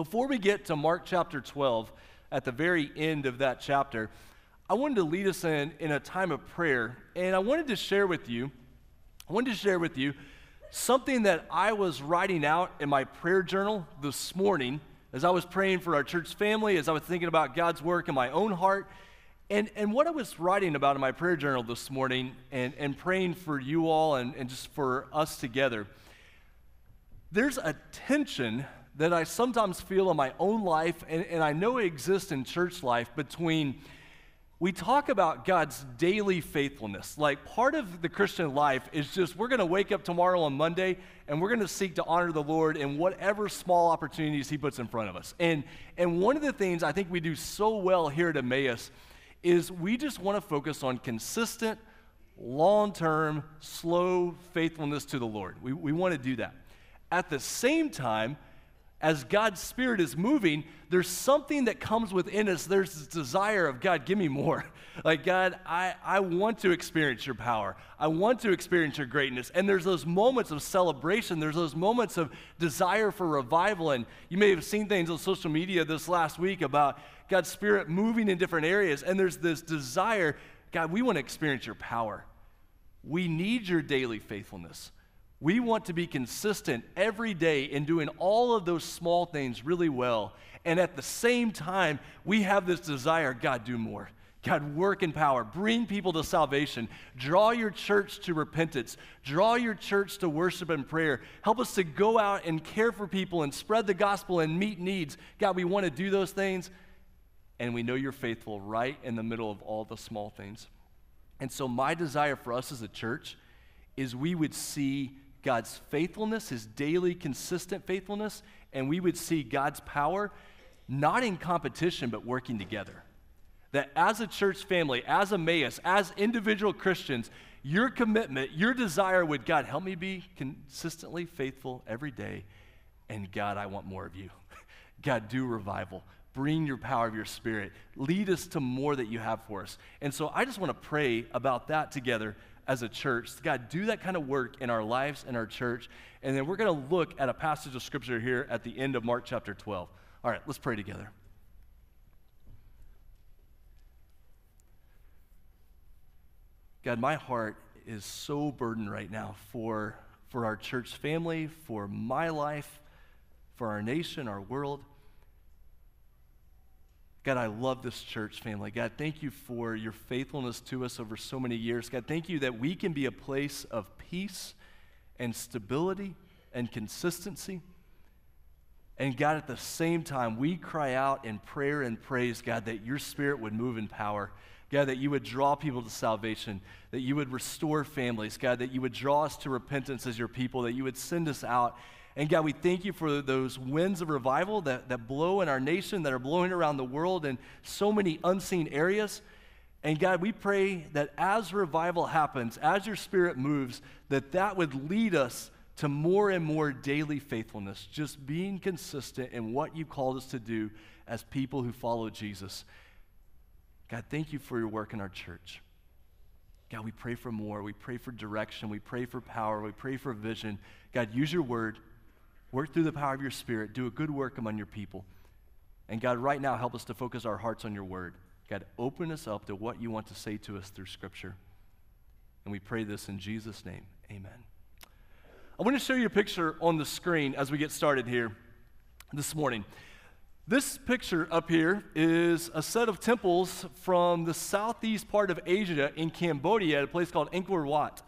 Before we get to Mark chapter 12, at the very end of that chapter, I wanted to lead us in a time of prayer, and I wanted to share with you something that I was writing out in my prayer journal this morning as I was praying for our church family, as I was thinking about God's work in my own heart. And what I was writing about in my prayer journal this morning and praying for you all and just for us together, there's a tension that I sometimes feel in my own life, and I know it exists in church life, between we talk about God's daily faithfulness. Like, part of the Christian life is just we're going to wake up tomorrow on Monday, and we're going to seek to honor the Lord in whatever small opportunities he puts in front of us. And one of the things I think we do so well here at Emmaus is we just want to focus on consistent, long-term, slow faithfulness to the Lord. We want to do that. At the same time, as God's Spirit is moving, there's something that comes within us. There's this desire of, God, give me more. Like, God, I want to experience your power. I want to experience your greatness. And there's those moments of celebration. There's those moments of desire for revival. And you may have seen things on social media this last week about God's Spirit moving in different areas. And there's this desire, God, we want to experience your power. We need your daily faithfulness. We want to be consistent every day in doing all of those small things really well. And at the same time, we have this desire, God, do more. God, work in power. Bring people to salvation. Draw your church to repentance. Draw your church to worship and prayer. Help us to go out and care for people and spread the gospel and meet needs. God, we want to do those things. And we know you're faithful right in the middle of all the small things. And so my desire for us as a church is we would see God's faithfulness, his daily consistent faithfulness, and we would see God's power not in competition but working together. That as a church family, as Emmaus, as individual Christians, your commitment, your desire would, God, help me be consistently faithful every day, and God, I want more of you. God, do revival. Bring your power of your Spirit. Lead us to more that you have for us. And so I just want to pray about that together as a church. God, do that kind of work in our lives and our church. And then we're going to look at a passage of Scripture here at the end of Mark chapter 12. All right, let's pray together. God, my heart is so burdened right now for our church family, for my life, for our nation, our world. God, I love this church family. God, thank you for your faithfulness to us over so many years. God, thank you that we can be a place of peace and stability and consistency. And God, at the same time, we cry out in prayer and praise, God, that your Spirit would move in power. God, that you would draw people to salvation, that you would restore families. God, that you would draw us to repentance as your people, that you would send us out. And God, we thank you for those winds of revival that blow in our nation, that are blowing around the world in so many unseen areas. And God, we pray that as revival happens, as your Spirit moves, that would lead us to more and more daily faithfulness, just being consistent in what you called us to do as people who follow Jesus. God, thank you for your work in our church. God, we pray for more. We pray for direction. We pray for power. We pray for vision. God, use your word. Work through the power of your Spirit. Do a good work among your people. And God, right now, help us to focus our hearts on your word. God, open us up to what you want to say to us through Scripture. And we pray this in Jesus' name. Amen. I want to show you a picture on the screen as we get started here this morning. This picture up here is a set of temples from the southeast part of Asia in Cambodia at a place called Angkor Wat.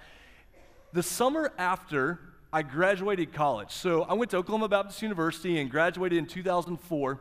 The summer after I graduated college. So I went to Oklahoma Baptist University and graduated in 2004.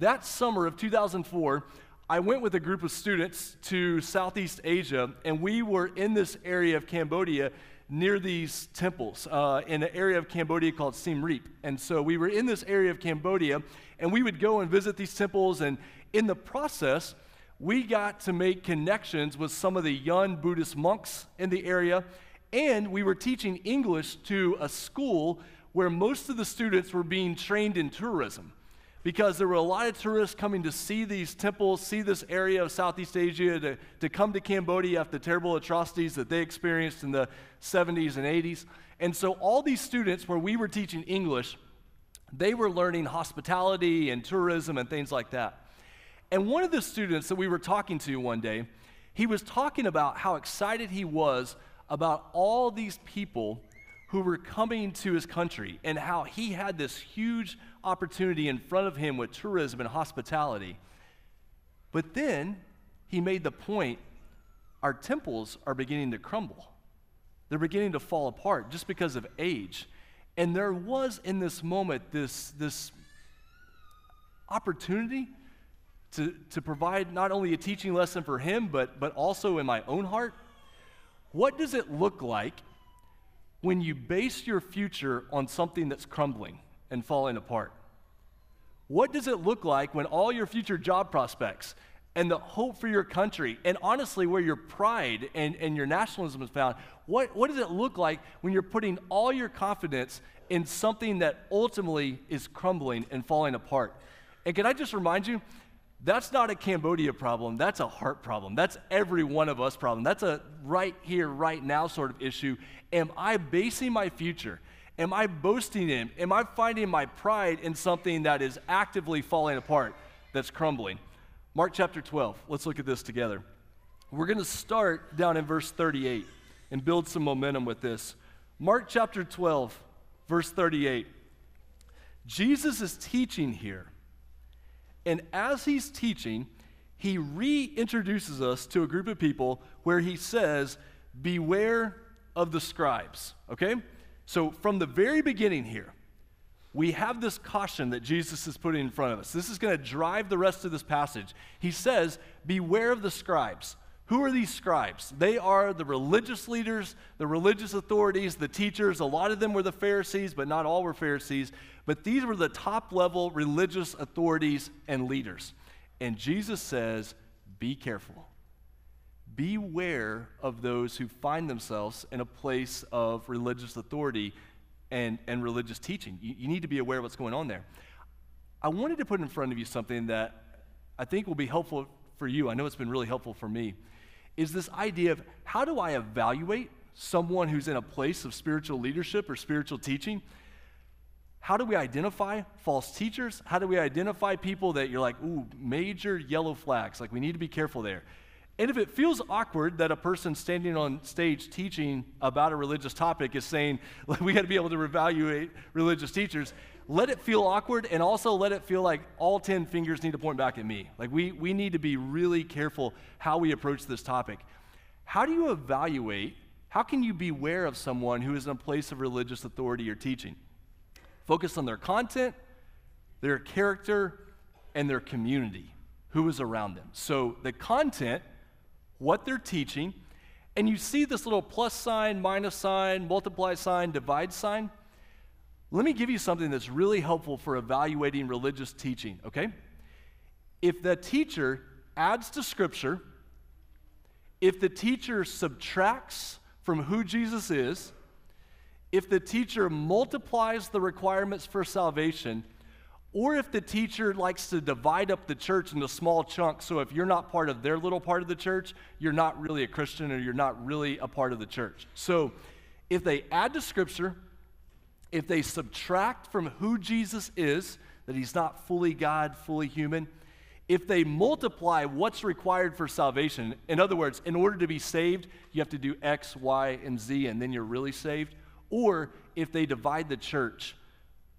That summer of 2004, I went with a group of students to Southeast Asia, and we were in this area of Cambodia near these temples, in an area of Cambodia called Siem Reap. And so we were in this area of Cambodia, and we would go and visit these temples, and in the process, we got to make connections with some of the young Buddhist monks in the area. And we were teaching English to a school where most of the students were being trained in tourism, because there were a lot of tourists coming to see these temples, see this area of Southeast Asia, to come to Cambodia after terrible atrocities that they experienced in the 70s and 80s. And so all these students, where we were teaching English, they were learning hospitality and tourism and things like that. And one of the students that we were talking to one day, he was talking about how excited he was about all these people who were coming to his country and how he had this huge opportunity in front of him with tourism and hospitality. But then he made the point, our temples are beginning to crumble. They're beginning to fall apart just because of age. And there was in this moment this opportunity to provide not only a teaching lesson for him, but also in my own heart. What does it look like when you base your future on something that's crumbling and falling apart? What does it look like when all your future job prospects and the hope for your country, and honestly where your pride and your nationalism is found, what does it look like when you're putting all your confidence in something that ultimately is crumbling and falling apart? And can I just remind you, that's not a Cambodia problem, that's a heart problem. That's every one of us problem. That's a right here, right now sort of issue. Am I basing my future? Am I boasting in? Am I finding my pride in something that is actively falling apart, that's crumbling? Mark chapter 12, let's look at this together. We're going to start down in verse 38 and build some momentum with this. Mark chapter 12, verse 38. Jesus is teaching here, and as he's teaching, he reintroduces us to a group of people where he says, beware of the scribes, okay? So from the very beginning here, we have this caution that Jesus is putting in front of us. This is going to drive the rest of this passage. He says, beware of the scribes. Who are these scribes? They are the religious leaders, the religious authorities, the teachers. A lot of them were the Pharisees, but not all were Pharisees. But these were the top-level religious authorities and leaders. And Jesus says, be careful. Beware of those who find themselves in a place of religious authority and religious teaching. You need to be aware of what's going on there. I wanted to put in front of you something that I think will be helpful for you. I know it's been really helpful for me, is this idea of how do I evaluate someone who's in a place of spiritual leadership or spiritual teaching? How do we identify false teachers? How do we identify people that you're like, ooh, major yellow flags, like we need to be careful there? And if it feels awkward that a person standing on stage teaching about a religious topic is saying, we got to be able to evaluate religious teachers, let it feel awkward, and also let it feel like all 10 fingers need to point back at me. Like we need to be really careful how we approach this topic. How do you evaluate, how can you beware of someone who is in a place of religious authority or teaching? Focus on their content, their character, and their community, who is around them. So the content, what they're teaching, and you see this little plus sign, minus sign, multiply sign, divide sign. Let me give you something that's really helpful for evaluating religious teaching, okay? If the teacher adds to Scripture, if the teacher subtracts from who Jesus is, if the teacher multiplies the requirements for salvation, or if the teacher likes to divide up the church into small chunks, so if you're not part of their little part of the church, you're not really a Christian or you're not really a part of the church. So if they add to Scripture, if they subtract from who Jesus is, that he's not fully God, fully human, if they multiply what's required for salvation, in other words, in order to be saved, you have to do X, Y, and Z, and then you're really saved, or if they divide the church,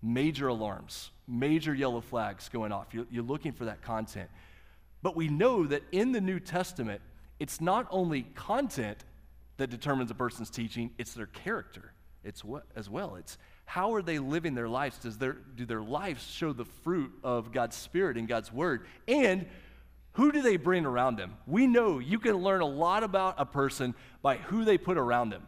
major alarms, major yellow flags going off. You're looking for that content. But we know that in the New Testament, it's not only content that determines a person's teaching, it's their character as well. It's how are they living their lives? Do their lives show the fruit of God's Spirit and God's Word? And who do they bring around them? We know you can learn a lot about a person by who they put around them.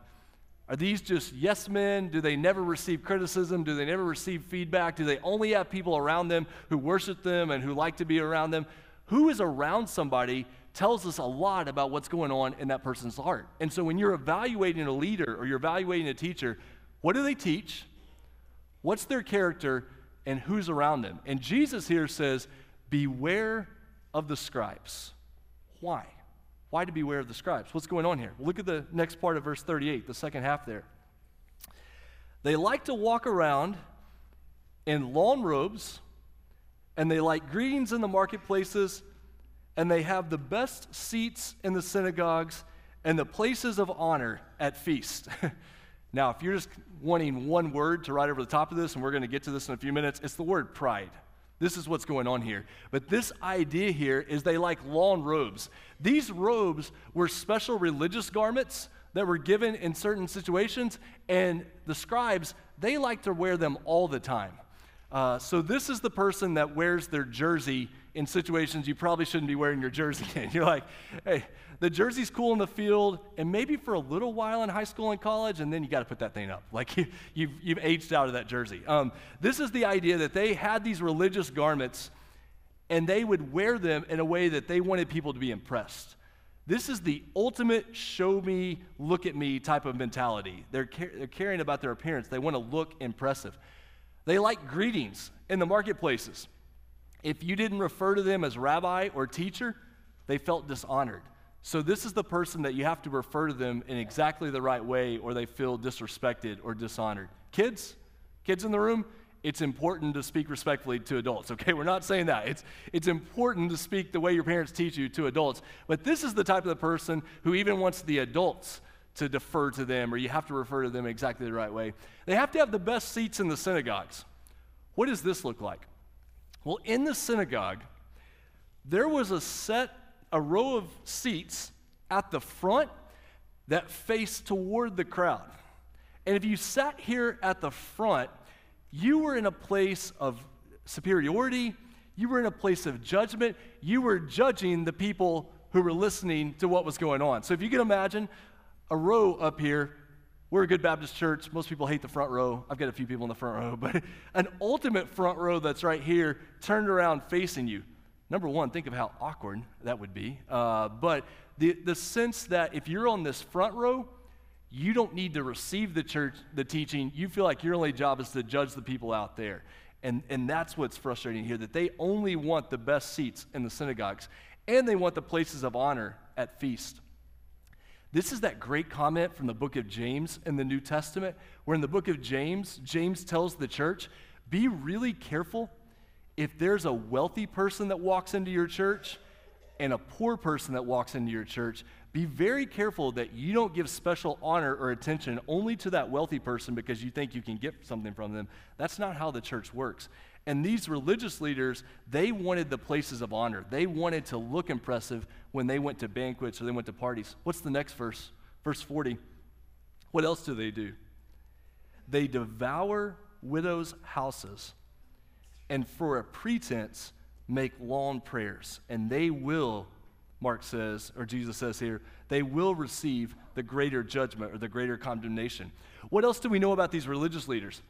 Are these just yes men? Do they never receive criticism? Do they never receive feedback? Do they only have people around them who worship them and who like to be around them? Who is around somebody tells us a lot about what's going on in that person's heart. And so when you're evaluating a leader or you're evaluating a teacher, what do they teach? What's their character? And who's around them? And Jesus here says, beware of the scribes. Why? Why to beware of the scribes? What's going on here? Look at the next part of verse 38, the second half there. They like to walk around in long robes, and they like greetings in the marketplaces, and they have the best seats in the synagogues and the places of honor at feasts. Now, if you're just wanting one word to write over the top of this, and we're going to get to this in a few minutes, it's the word pride. This is what's going on here. But this idea here is they like long robes. These robes were special religious garments that were given in certain situations, and the scribes, they like to wear them all the time. So this is the person that wears their jersey in situations you probably shouldn't be wearing your jersey in. You're like, hey, the jersey's cool in the field, and maybe for a little while in high school and college, and then you got to put that thing up. Like you've aged out of that jersey. This is the idea that they had these religious garments, and they would wear them in a way that they wanted people to be impressed. This is the ultimate show me, look at me type of mentality. They're caring about their appearance. They want to look impressive. They like greetings in the marketplaces. If you didn't refer to them as rabbi or teacher, they felt dishonored. So this is the person that you have to refer to them in exactly the right way, or they feel disrespected or dishonored. Kids in the room, it's important to speak respectfully to adults, okay? We're not saying that. It's important to speak the way your parents teach you to adults. But this is the type of the person who even wants the adults to defer to them, or you have to refer to them exactly the right way. They have to have the best seats in the synagogues. What does this look like? Well, in the synagogue, there was a row of seats at the front that faced toward the crowd. And if you sat here at the front, you were in a place of superiority. You were in a place of judgment. You were judging the people who were listening to what was going on. So if you can imagine a row up here, we're a good Baptist church. Most people hate the front row. I've got a few people in the front row, but an ultimate front row that's right here, turned around facing you. Number one, think of how awkward that would be. But the sense that if you're on this front row, you don't need to receive the teaching. You feel like your only job is to judge the people out there. And that's what's frustrating here, that they only want the best seats in the synagogues, and they want the places of honor at feast. This is that great comment from the book of James in the New Testament, where in the book of James, James tells the church, be really careful if there's a wealthy person that walks into your church and a poor person that walks into your church. Be very careful that you don't give special honor or attention only to that wealthy person because you think you can get something from them. That's not how the church works. And these religious leaders, they wanted the places of honor. They wanted to look impressive when they went to banquets or they went to parties. What's the next verse? Verse 40. What else do? They devour widows' houses, and for a pretense make long prayers. And they will, Mark says, or Jesus says here, they will receive the greater judgment or the greater condemnation. What else do we know about these religious leaders?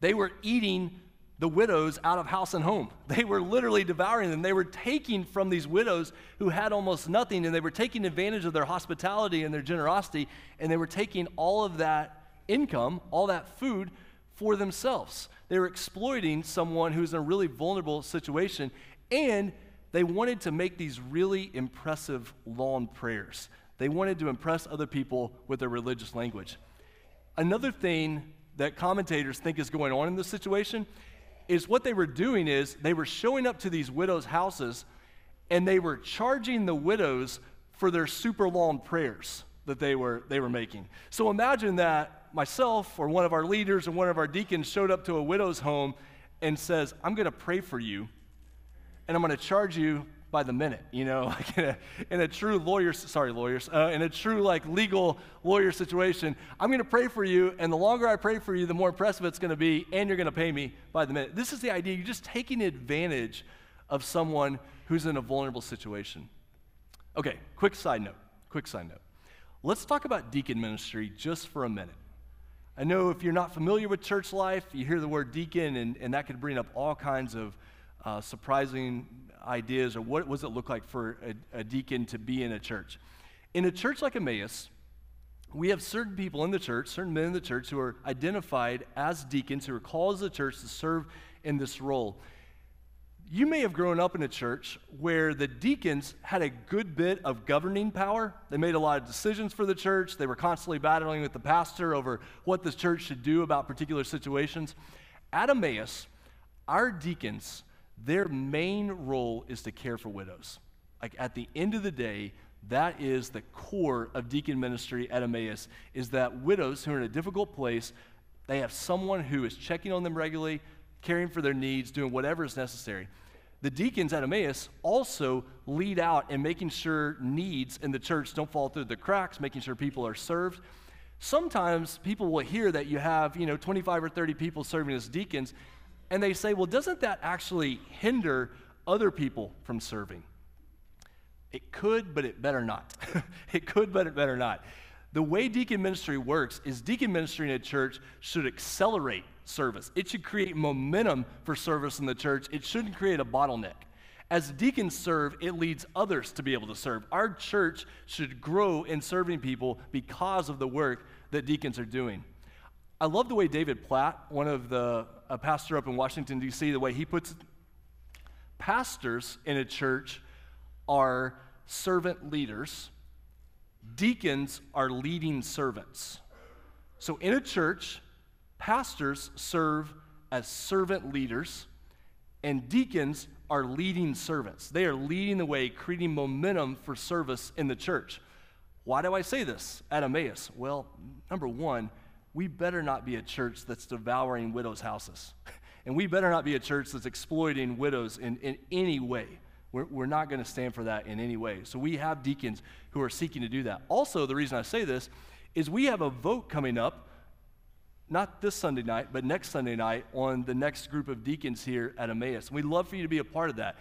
They were eating the widows out of house and home. They were literally devouring them. They were taking from these widows who had almost nothing, and they were taking advantage of their hospitality and their generosity, and they were taking all of that income, all that food, for themselves. They were exploiting someone who's in a really vulnerable situation, and they wanted to make these really impressive long prayers. They wanted to impress other people with their religious language. Another thing that commentators think is going on in this situation is what they were doing is they were showing up to these widows' houses, and they were charging the widows for their super long prayers that they were making. So imagine that myself or one of our leaders or one of our deacons showed up to a widow's home and says, I'm going to pray for you, and I'm going to charge you by the minute, you know, like in a true legal lawyer situation. I'm going to pray for you, and the longer I pray for you, the more impressive it's going to be, and you're going to pay me by the minute. This is the idea. You're just taking advantage of someone who's in a vulnerable situation. Okay, quick side note. Let's talk about deacon ministry just for a minute. I know if you're not familiar with church life, you hear the word deacon, and that could bring up all kinds of surprising ideas, or what does it look like for a deacon to be in a church? In a church like Emmaus, we have certain people in the church, certain men in the church who are identified as deacons, who are called as the church to serve in this role. You may have grown up in a church where the deacons had a good bit of governing power. They made a lot of decisions for the church. They were constantly battling with the pastor over what the church should do about particular situations. At Emmaus, our deacons, their main role is to care for widows. Like at the end of the day, that is the core of deacon ministry at Emmaus, is that widows who are in a difficult place, they have someone who is checking on them regularly, caring for their needs, doing whatever is necessary. The deacons at Emmaus also lead out in making sure needs in the church don't fall through the cracks, making sure people are served. Sometimes people will hear that you have, 25 or 30 people serving as deacons, and they say, well, doesn't that actually hinder other people from serving? It could, but it better not. It could, but it better not. The way deacon ministry works is deacon ministry in a church should accelerate service. It should create momentum for service in the church. It shouldn't create a bottleneck. As deacons serve, it leads others to be able to serve. Our church should grow in serving people because of the work that deacons are doing. I love the way David Platt, a pastor up in Washington, D.C., the way he puts it. Pastors in a church are servant leaders. Deacons are leading servants. So in a church, pastors serve as servant leaders, and deacons are leading servants. They are leading the way, creating momentum for service in the church. Why do I say this at Emmaus? Well, number one, we better not be a church that's devouring widows' houses. And we better not be a church that's exploiting widows in any way. We're not going to stand for that in any way. So we have deacons who are seeking to do that. Also, the reason I say this is we have a vote coming up, not this Sunday night, but next Sunday night, on the next group of deacons here at Emmaus. We'd love for you to be a part of that.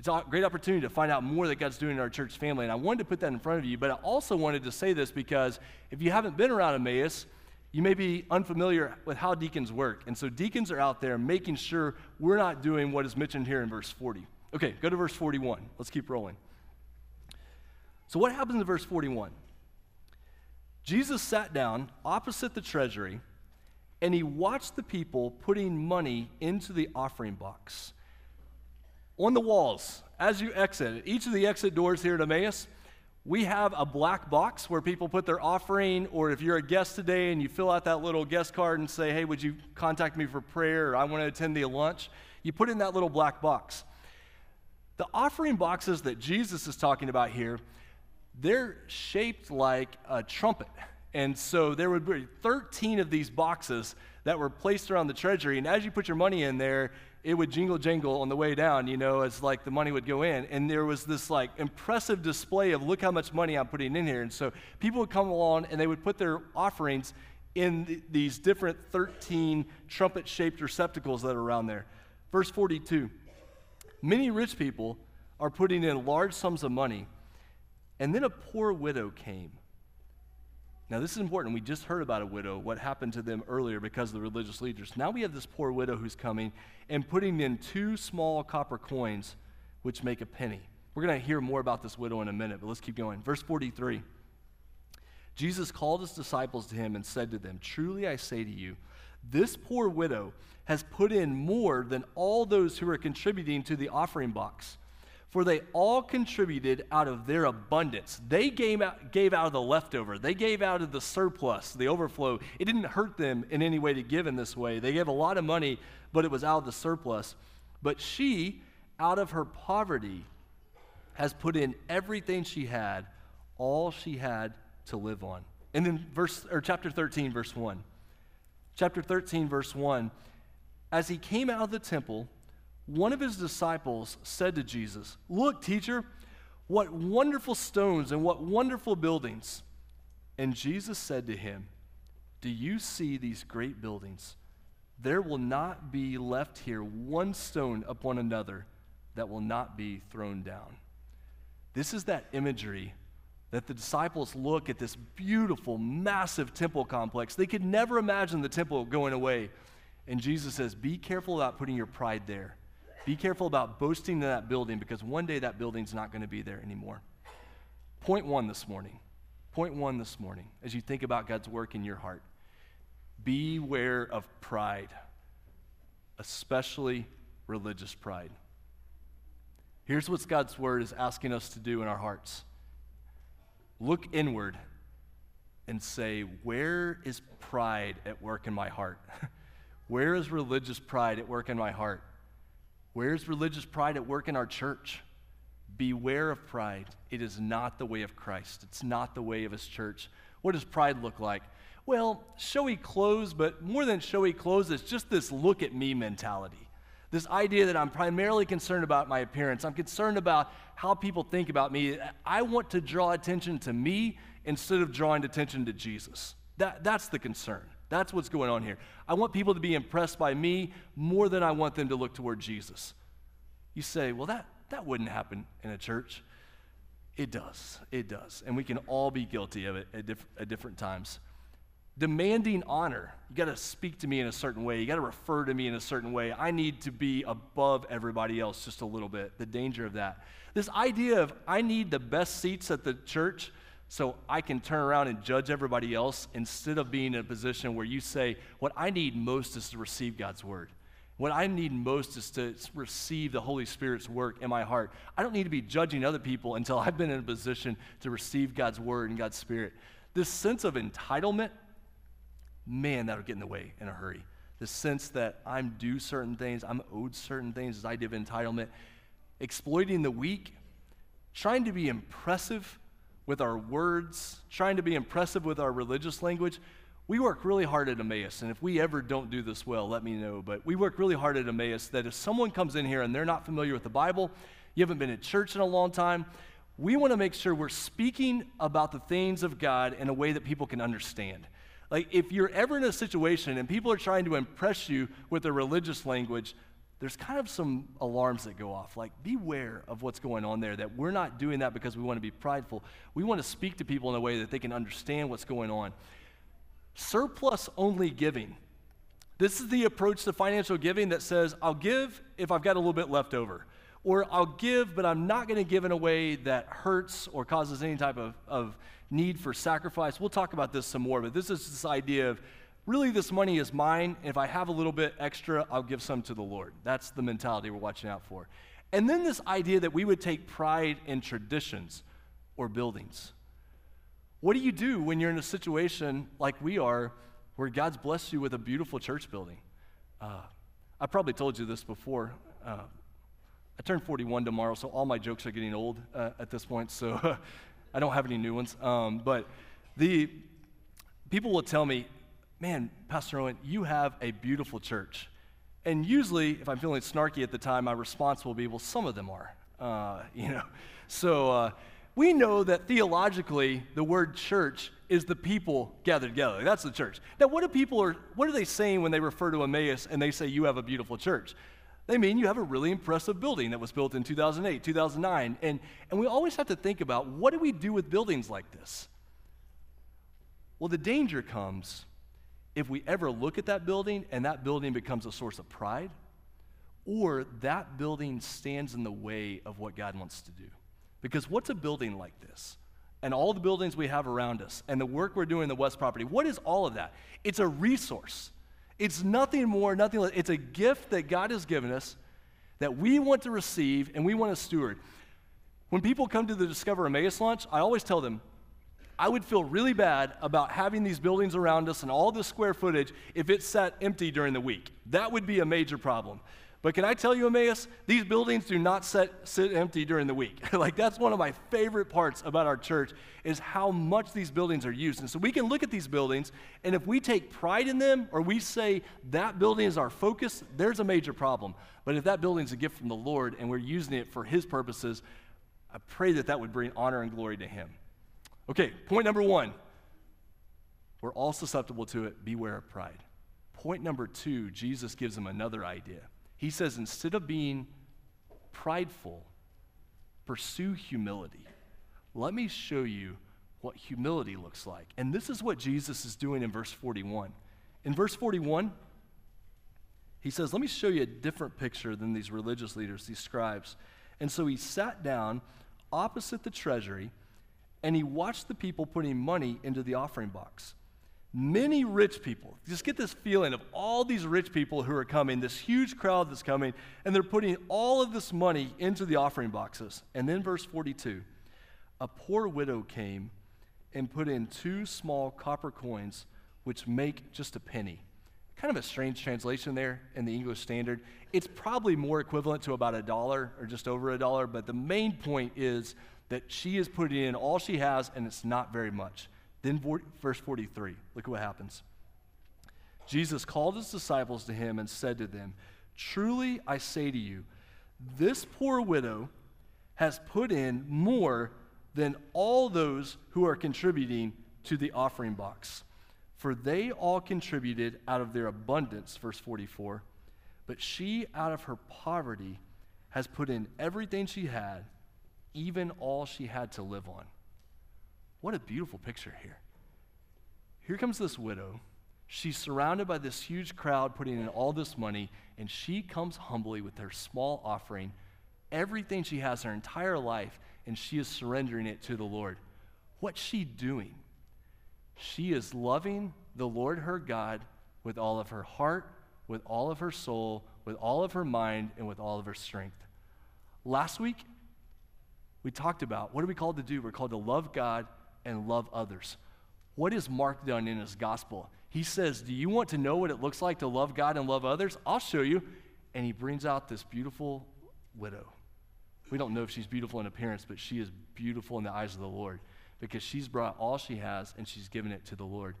It's a great opportunity to find out more that God's doing in our church family. And I wanted to put that in front of you, but I also wanted to say this because if you haven't been around Emmaus, you may be unfamiliar with how deacons work. And so deacons are out there making sure we're not doing what is mentioned here in verse 40. Okay, go to verse 41. Let's keep rolling. So what happens in verse 41? Jesus sat down opposite the treasury, and he watched the people putting money into the offering box. On the walls, as you exit, at each of the exit doors here at Emmaus, we have a black box where people put their offering, or if you're a guest today and you fill out that little guest card and say, hey, would you contact me for prayer, or I want to attend the lunch, you put in that little black box. The offering boxes that Jesus is talking about here, they're shaped like a trumpet. And so there would be 13 of these boxes that were placed around the treasury. And as you put your money in there, it would jingle jangle on the way down, as like the money would go in. And there was this like impressive display of look how much money I'm putting in here. And so people would come along and they would put their offerings in these different 13 trumpet-shaped receptacles that are around there. Verse 42. Many rich people are putting in large sums of money, and then a poor widow came. Now, this is important. We just heard about a widow, what happened to them earlier because of the religious leaders. Now we have this poor widow who's coming and putting in 2 small copper coins, which make a penny. We're going to hear more about this widow in a minute, but let's keep going. Verse 43, Jesus called his disciples to him and said to them, "Truly I say to you, this poor widow has put in more than all those who are contributing to the offering box, for they all contributed out of their abundance." They gave out of the leftover. They gave out of the surplus, the overflow. It didn't hurt them in any way to give in this way. They gave a lot of money, but it was out of the surplus. But she, out of her poverty, has put in everything she had, all she had to live on. And then chapter 13, verse 1. Chapter 13, verse 1, as he came out of the temple, one of his disciples said to Jesus, "Look, teacher, what wonderful stones and what wonderful buildings." And Jesus said to him, "Do you see these great buildings? There will not be left here one stone upon another that will not be thrown down." This is that imagery that the disciples look at this beautiful, massive temple complex. They could never imagine the temple going away. And Jesus says, be careful about putting your pride there. Be careful about boasting in that building, because one day that building's not going to be there anymore. Point one this morning, as you think about God's work in your heart, beware of pride, especially religious pride. Here's what God's word is asking us to do in our hearts. Look inward and say, where is pride at work in my heart? Where is religious pride at work in my heart? Where is religious pride at work in our church? Beware of pride. It is not the way of Christ. It's not the way of his church. What does pride look like? Well, showy clothes, but more than showy clothes, it's just this look at me mentality. This idea that I'm primarily concerned about my appearance. I'm concerned about how people think about me. I want to draw attention to me instead of drawing attention to Jesus. That's the concern. That's what's going on here. I want people to be impressed by me more than I want them to look toward Jesus. You say, well, that wouldn't happen in a church. It does. It does. And we can all be guilty of it at different times. Demanding honor. You got to speak to me in a certain way. You got to refer to me in a certain way. I need to be above everybody else just a little bit. The danger of that. This idea of I need the best seats at the church so I can turn around and judge everybody else instead of being in a position where you say, what I need most is to receive God's word. What I need most is to receive the Holy Spirit's work in my heart. I don't need to be judging other people until I've been in a position to receive God's word and God's spirit. This sense of entitlement, man, that'll get in the way in a hurry. The sense that I'm due certain things, I'm owed certain things, this idea of entitlement. Exploiting the weak, trying to be impressive with our words, trying to be impressive with our religious language. We work really hard at Emmaus, and if we ever don't do this well, let me know, but we work really hard at Emmaus that if someone comes in here and they're not familiar with the Bible, you haven't been at church in a long time, we want to make sure we're speaking about the things of God in a way that people can understand. Like, if you're ever in a situation and people are trying to impress you with their religious language, there's kind of some alarms that go off. Like, beware of what's going on there, that we're not doing that because we want to be prideful. We want to speak to people in a way that they can understand what's going on. Surplus-only giving. This is the approach to financial giving that says, I'll give if I've got a little bit left over. Or I'll give, but I'm not going to give in a way that hurts or causes any type of need for sacrifice. We'll talk about this some more, but this is this idea of really this money is mine. If I have a little bit extra, I'll give some to the Lord. That's the mentality we're watching out for. And then this idea that we would take pride in traditions or buildings. What do you do when you're in a situation like we are where God's blessed you with a beautiful church building? I probably told you this before. I turn 41 tomorrow, so all my jokes are getting old at this point, so I don't have any new ones. But the people will tell me, man, Pastor Owen, you have a beautiful church. And usually, if I'm feeling snarky at the time, my response will be, well, some of them are, So we know that theologically, the word church is the people gathered together. That's the church. Now, what are they saying when they refer to Emmaus and they say you have a beautiful church? They mean you have a really impressive building that was built in 2008, 2009. And we always have to think about, what do we do with buildings like this? Well, the danger comes if we ever look at that building and that building becomes a source of pride, or that building stands in the way of what God wants to do. Because what's a building like this? And all the buildings we have around us and the work we're doing in the West property, what is all of that? It's a resource. It's nothing more, nothing less. It's a gift that God has given us that we want to receive and we want to steward. When people come to the Discover Emmaus launch, I always tell them, I would feel really bad about having these buildings around us and all this square footage if it sat empty during the week. That would be a major problem. But can I tell you, Emmaus, these buildings do not sit empty during the week. Like, that's one of my favorite parts about our church is how much these buildings are used. And so we can look at these buildings, and if we take pride in them or we say that building is our focus, there's a major problem. But if that building's a gift from the Lord and we're using it for his purposes, I pray that that would bring honor and glory to him. Okay, point number one, we're all susceptible to it. Beware of pride. Point number two, Jesus gives him another idea. He says, instead of being prideful, pursue humility. Let me show you what humility looks like. And this is what Jesus is doing in verse 41. In verse 41, he says, let me show you a different picture than these religious leaders, these scribes. And so he sat down opposite the treasury, and he watched the people putting money into the offering box. Many rich people, just get this feeling of all these rich people who are coming, this huge crowd that's coming, and they're putting all of this money into the offering boxes. And then verse 42, a poor widow came and put in 2 small copper coins, which make just a penny. Kind of a strange translation there in the English Standard. It's probably more equivalent to about $1 or just over $1, but the main point is that she is putting in all she has, and it's not very much. Then verse 43, look at what happens. Jesus called his disciples to him and said to them, "Truly I say to you, this poor widow has put in more than all those who are contributing to the offering box. For they all contributed out of their abundance," verse 44, "but she out of her poverty has put in everything she had, even all she had to live on." What a beautiful picture here. Here comes this widow. She's surrounded by this huge crowd putting in all this money, and she comes humbly with her small offering, everything she has, her entire life, and she is surrendering it to the Lord. What's she doing? She is loving the Lord her God with all of her heart, with all of her soul, with all of her mind, and with all of her strength. Last week, we talked about, what are we called to do? We're called to love God and love others. What has Mark done in his gospel? He says, do you want to know what it looks like to love God and love others? I'll show you. And he brings out this beautiful widow. We don't know if she's beautiful in appearance, but she is beautiful in the eyes of the Lord because she's brought all she has and she's given it to the Lord.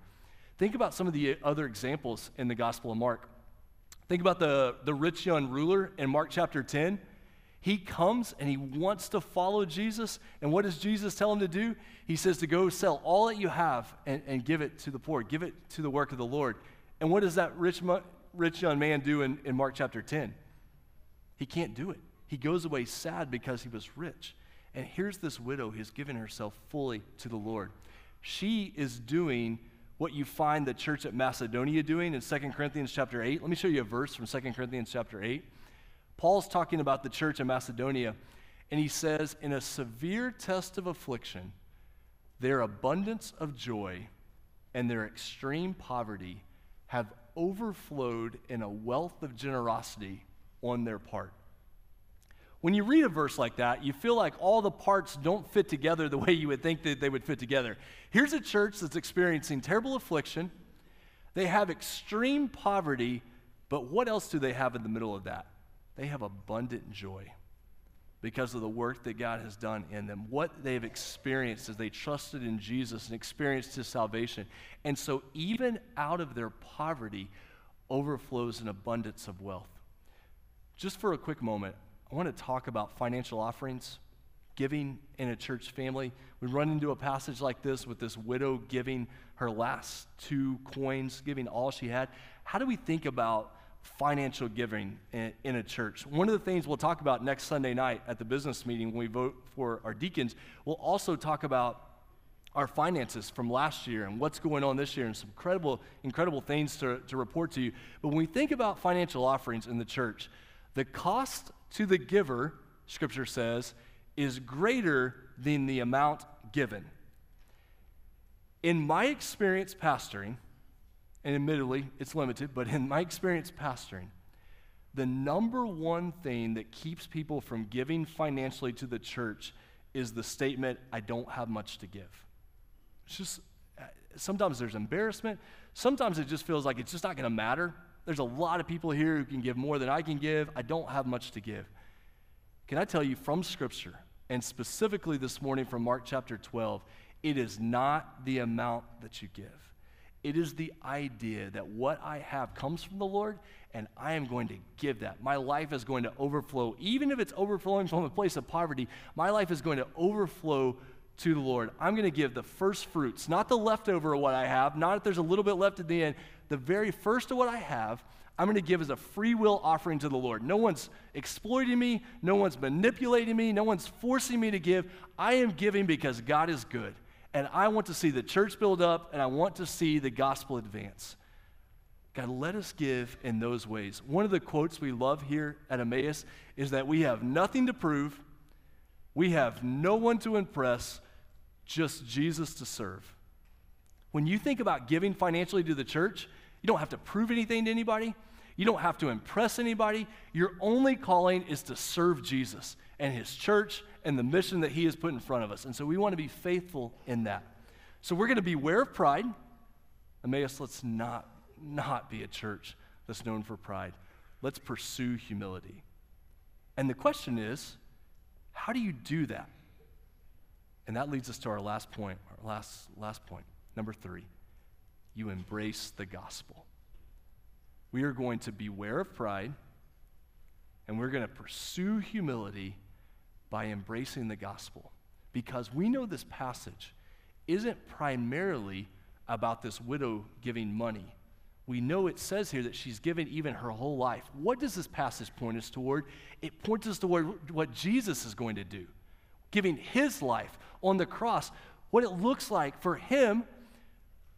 Think about some of the other examples in the Gospel of Mark. Think about the rich young ruler in Mark chapter 10. He comes and he wants to follow Jesus. And what does Jesus tell him to do? He says to go sell all that you have and give it to the poor. Give it to the work of the Lord. And what does that rich young man do in Mark chapter 10? He can't do it. He goes away sad because he was rich. And here's this widow who's given herself fully to the Lord. She is doing what you find the church at Macedonia doing in 2 Corinthians chapter 8. Let me show you a verse from 2 Corinthians chapter 8. Paul's talking about the church in Macedonia, and he says, in a severe test of affliction, their abundance of joy and their extreme poverty have overflowed in a wealth of generosity on their part. When you read a verse like that, you feel like all the parts don't fit together the way you would think that they would fit together. Here's a church that's experiencing terrible affliction. They have extreme poverty, but what else do they have in the middle of that? They have abundant joy because of the work that God has done in them. What they've experienced is they trusted in Jesus and experienced his salvation. And so even out of their poverty overflows an abundance of wealth. Just for a quick moment, I want to talk about financial offerings, giving in a church family. We run into a passage like this with this widow giving her last 2 coins, giving all she had. How do we think about financial giving in a church? One of the things we'll talk about next Sunday night at the business meeting when we vote for our deacons, we'll also talk about our finances from last year and what's going on this year and some incredible things to report to you. But when we think about financial offerings in the church, the cost to the giver, Scripture says, is greater than the amount given. In my experience pastoring, and admittedly, it's limited, but in my experience pastoring, the number one thing that keeps people from giving financially to the church is the statement, I don't have much to give. It's just, sometimes there's embarrassment. Sometimes it just feels like it's just not going to matter. There's a lot of people here who can give more than I can give. I don't have much to give. Can I tell you from Scripture, and specifically this morning from Mark chapter 12, it is not the amount that you give. It is the idea that what I have comes from the Lord, and I am going to give that. My life is going to overflow. Even if it's overflowing from a place of poverty, my life is going to overflow to the Lord. I'm going to give the first fruits, not the leftover of what I have, not if there's a little bit left at the end. The very first of what I have, I'm going to give as a free will offering to the Lord. No one's exploiting me. No one's manipulating me. No one's forcing me to give. I am giving because God is good. And I want to see the church build up, and I want to see the gospel advance. God, let us give in those ways. One of the quotes we love here at Emmaus is that we have nothing to prove, we have no one to impress, just Jesus to serve. When you think about giving financially to the church, you don't have to prove anything to anybody. You don't have to impress anybody. Your only calling is to serve Jesus and his church and the mission that he has put in front of us. And so we want to be faithful in that. So we're going to beware of pride. Emmaus, let's not not be a church that's known for pride. Let's pursue humility. And the question is, how do you do that? And that leads us to our last point, number 3. You embrace the gospel. We are going to beware of pride, and we're going to pursue humility by embracing the gospel. Because we know this passage isn't primarily about this widow giving money. We know it says here that she's given even her whole life. What does this passage point us toward? It points us toward what Jesus is going to do, giving his life on the cross, what it looks like for him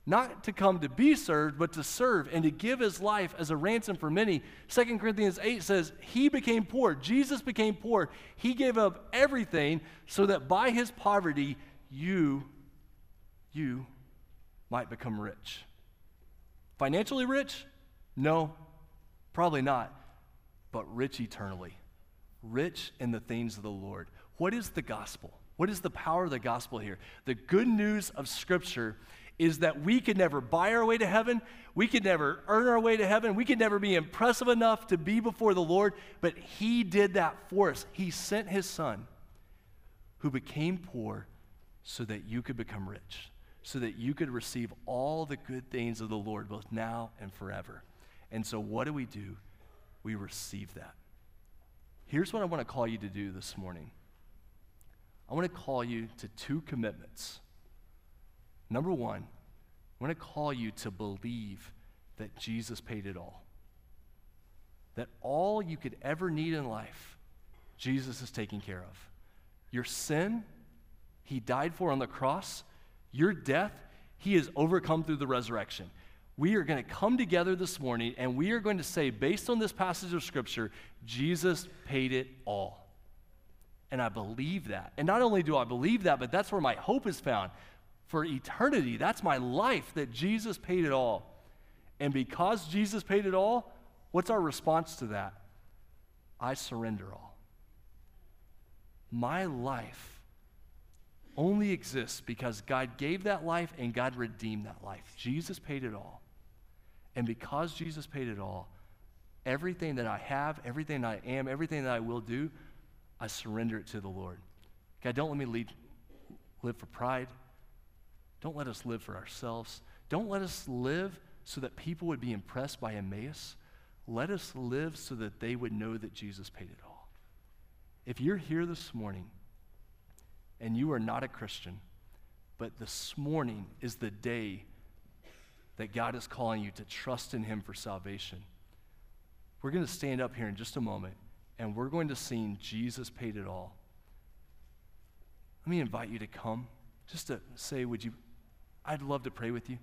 not to come to be served, but to serve and to give his life as a ransom for many. 2 Corinthians 8 says, he became poor. Jesus became poor. He gave up everything so that by his poverty, you might become rich. Financially rich? No, probably not, but rich eternally. Rich in the things of the Lord. What is the gospel? What is the power of the gospel here? The good news of Scripture is that we could never buy our way to heaven. We could never earn our way to heaven. We could never be impressive enough to be before the Lord, but he did that for us. He sent his son who became poor so that you could become rich, so that you could receive all the good things of the Lord, both now and forever. And so what do? We receive that. Here's what I want to call you to do this morning. I want to call you to 2 commitments. Number 1, I want to call you to believe that Jesus paid it all. That all you could ever need in life, Jesus is taking care of. Your sin, he died for on the cross. Your death, he is overcome through the resurrection. We are going to come together this morning, and we are going to say, based on this passage of Scripture, Jesus paid it all. And I believe that. And not only do I believe that, but that's where my hope is found. For eternity, that's my life, that Jesus paid it all. And because Jesus paid it all, what's our response to that? I surrender all. My life only exists because God gave that life and God redeemed that life. Jesus paid it all. And because Jesus paid it all, everything that I have, everything I am, everything that I will do, I surrender it to the Lord. God, don't let me live for pride. Don't let us live for ourselves. Don't let us live so that people would be impressed by Emmaus. Let us live so that they would know that Jesus paid it all. If you're here this morning and you are not a Christian, but this morning is the day that God is calling you to trust in him for salvation, we're going to stand up here in just a moment, and we're going to sing Jesus Paid It All. Let me invite you to come just to say, I'd love to pray with you.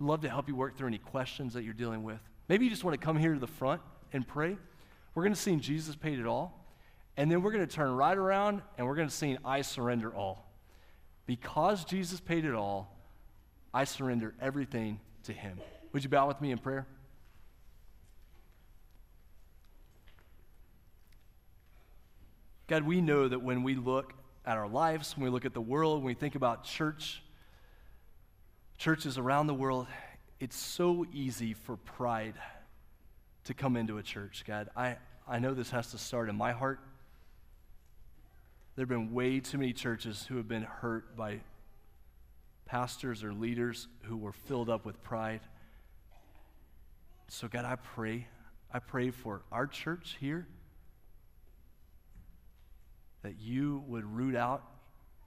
Love to help you work through any questions that you're dealing with. Maybe you just want to come here to the front and pray. We're going to sing Jesus Paid It All. And then we're going to turn right around and we're going to sing I Surrender All. Because Jesus paid it all, I surrender everything to him. Would you bow with me in prayer? God, we know that when we look at our lives, when we look at the world, when we think about churches around the world, it's so easy for pride to come into a church, God. I know this has to start in my heart. There have been way too many churches who have been hurt by pastors or leaders who were filled up with pride. So God, I pray for our church here that you would root out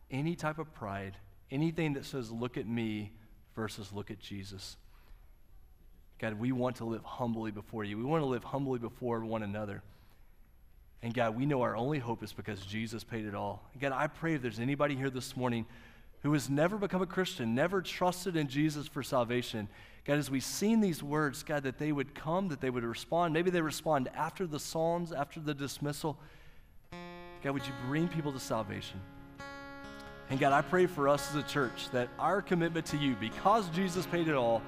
any type of pride, anything that says, look at me versus look at Jesus. God, we want to live humbly before you. We want to live humbly before one another. And God, we know our only hope is because Jesus paid it all. God, I pray if there's anybody here this morning who has never become a Christian, never trusted in Jesus for salvation, God, as we've seen these words, God, that they would come, that they would respond. Maybe they respond after the Psalms, after the dismissal. God, would you bring people to salvation? And God, I pray for us as a church that our commitment to you, because Jesus paid it all,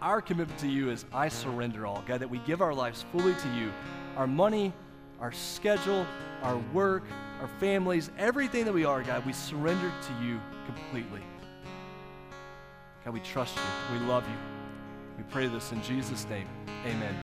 our commitment to you is I surrender all. God, that we give our lives fully to you, our money, our schedule, our work, our families, everything that we are, God, we surrender to you completely. God, we trust you. We love you. We pray this in Jesus' name. Amen.